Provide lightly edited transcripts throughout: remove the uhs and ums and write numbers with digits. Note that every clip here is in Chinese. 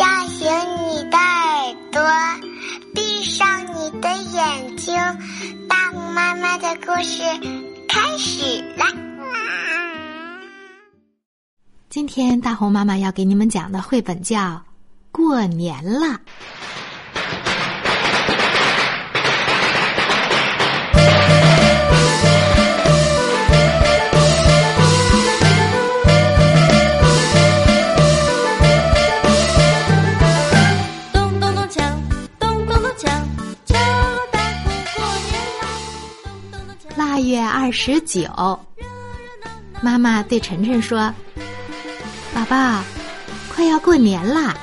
唤醒你的耳朵，闭上你的眼睛，大姆妈妈的故事开始啦！今天大红妈妈要给你们讲的绘本叫《过年了》。2月29，妈妈对晨晨说：“宝宝，快要过年了。”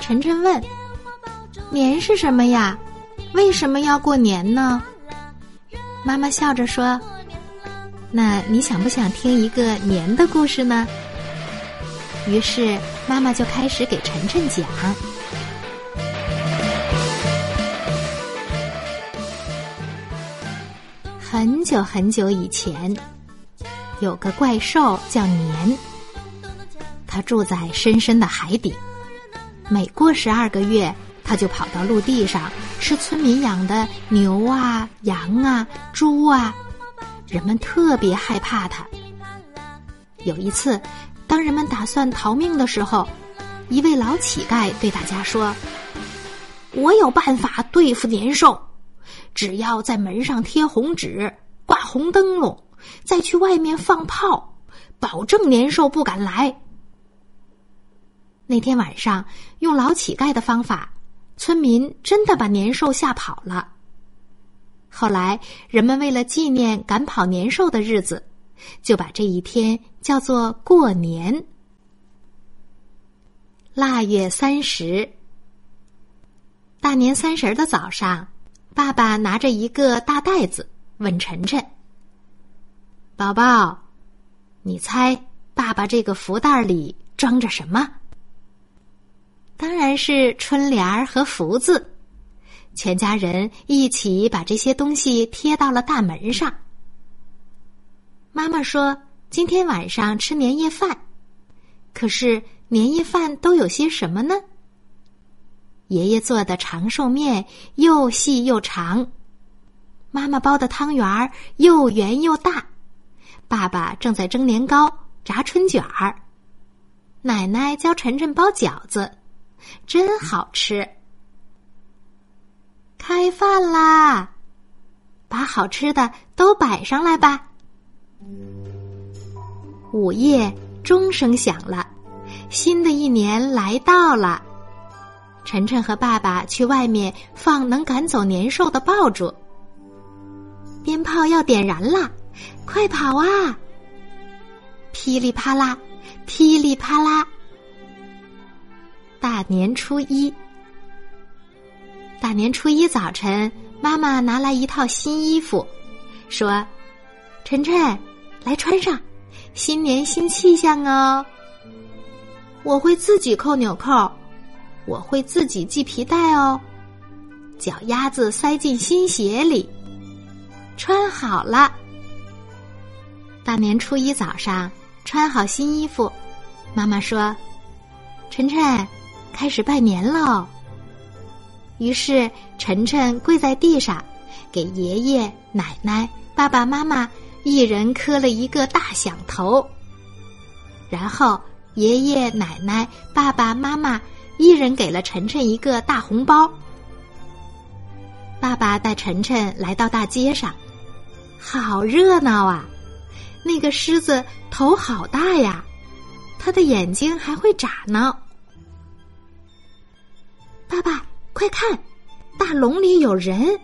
晨晨问：“年是什么呀？为什么要过年呢？”妈妈笑着说：“那你想不想听一个年的故事呢？”于是妈妈就开始给晨晨讲。很久很久以前，有个怪兽叫年，它住在深深的海底。每过12个月，它就跑到陆地上吃村民养的牛啊、羊啊、猪啊。人们特别害怕它。有一次，当人们打算逃命的时候，一位老乞丐对大家说：“我有办法对付年兽。只要在门上贴红纸，挂红灯笼，再去外面放炮，保证年兽不敢来。”那天晚上，用老乞丐的方法，村民真的把年兽吓跑了。后来，人们为了纪念赶跑年兽的日子，就把这一天叫做过年。腊月30，大年30的早上，爸爸拿着一个大袋子问晨晨：“宝宝，你猜爸爸这个福袋里装着什么？”当然是春联和福字。全家人一起把这些东西贴到了大门上。妈妈说：“今天晚上吃年夜饭。”可是年夜饭都有些什么呢？爷爷做的长寿面又细又长，妈妈包的汤圆又圆又大，爸爸正在蒸年糕、炸春卷儿，奶奶教晨晨包饺子，真好吃。开饭啦！把好吃的都摆上来吧。午夜钟声响了，新的一年来到了。晨晨和爸爸去外面放能赶走年兽的爆竹，鞭炮要点燃啦，快跑啊！噼里啪啦，噼里啪啦。大年初一早晨，妈妈拿来一套新衣服，说：“晨晨，来穿上，新年新气象哦。我会自己扣纽扣。”我会自己系皮带哦，脚丫子塞进新鞋里，穿好了。大年初一早上，穿好新衣服，妈妈说：“晨晨，开始拜年喽。”于是晨晨跪在地上，给爷爷、奶奶、爸爸妈妈一人磕了一个大响头。然后爷爷、奶奶、爸爸妈妈一人给了晨晨一个大红包。爸爸带晨晨来到大街上，好热闹啊！那个狮子头好大呀，它的眼睛还会眨呢。爸爸，快看，大笼里有人。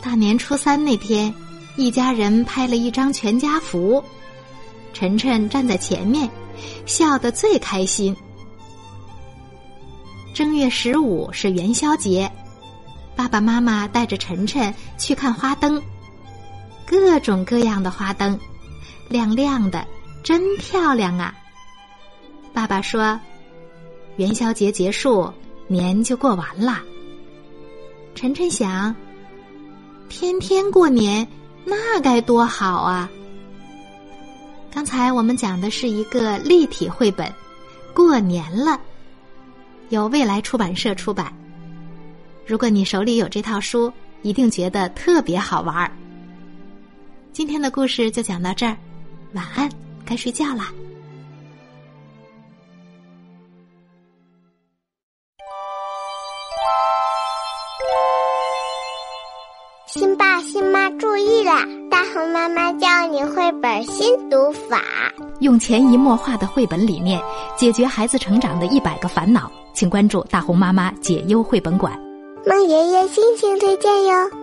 大年初三那天，一家人拍了一张全家福，晨晨站在前面，笑得最开心。正月15是元宵节，爸爸妈妈带着晨晨去看花灯，各种各样的花灯，亮亮的，真漂亮啊！爸爸说：“元宵节结束，年就过完了。”晨晨想，天天过年，那该多好啊！刚才我们讲的是一个立体绘本，过年了》，由未来出版社出版。如果你手里有这套书，一定觉得特别好玩。今天的故事就讲到这儿，晚安，该睡觉啦。辛爸辛妈注意啦！大红妈妈教你绘本新读法，用潜移默化的绘本理念解决孩子成长的100个烦恼。请关注大红妈妈解忧绘本馆。孟爷爷心情推荐哟。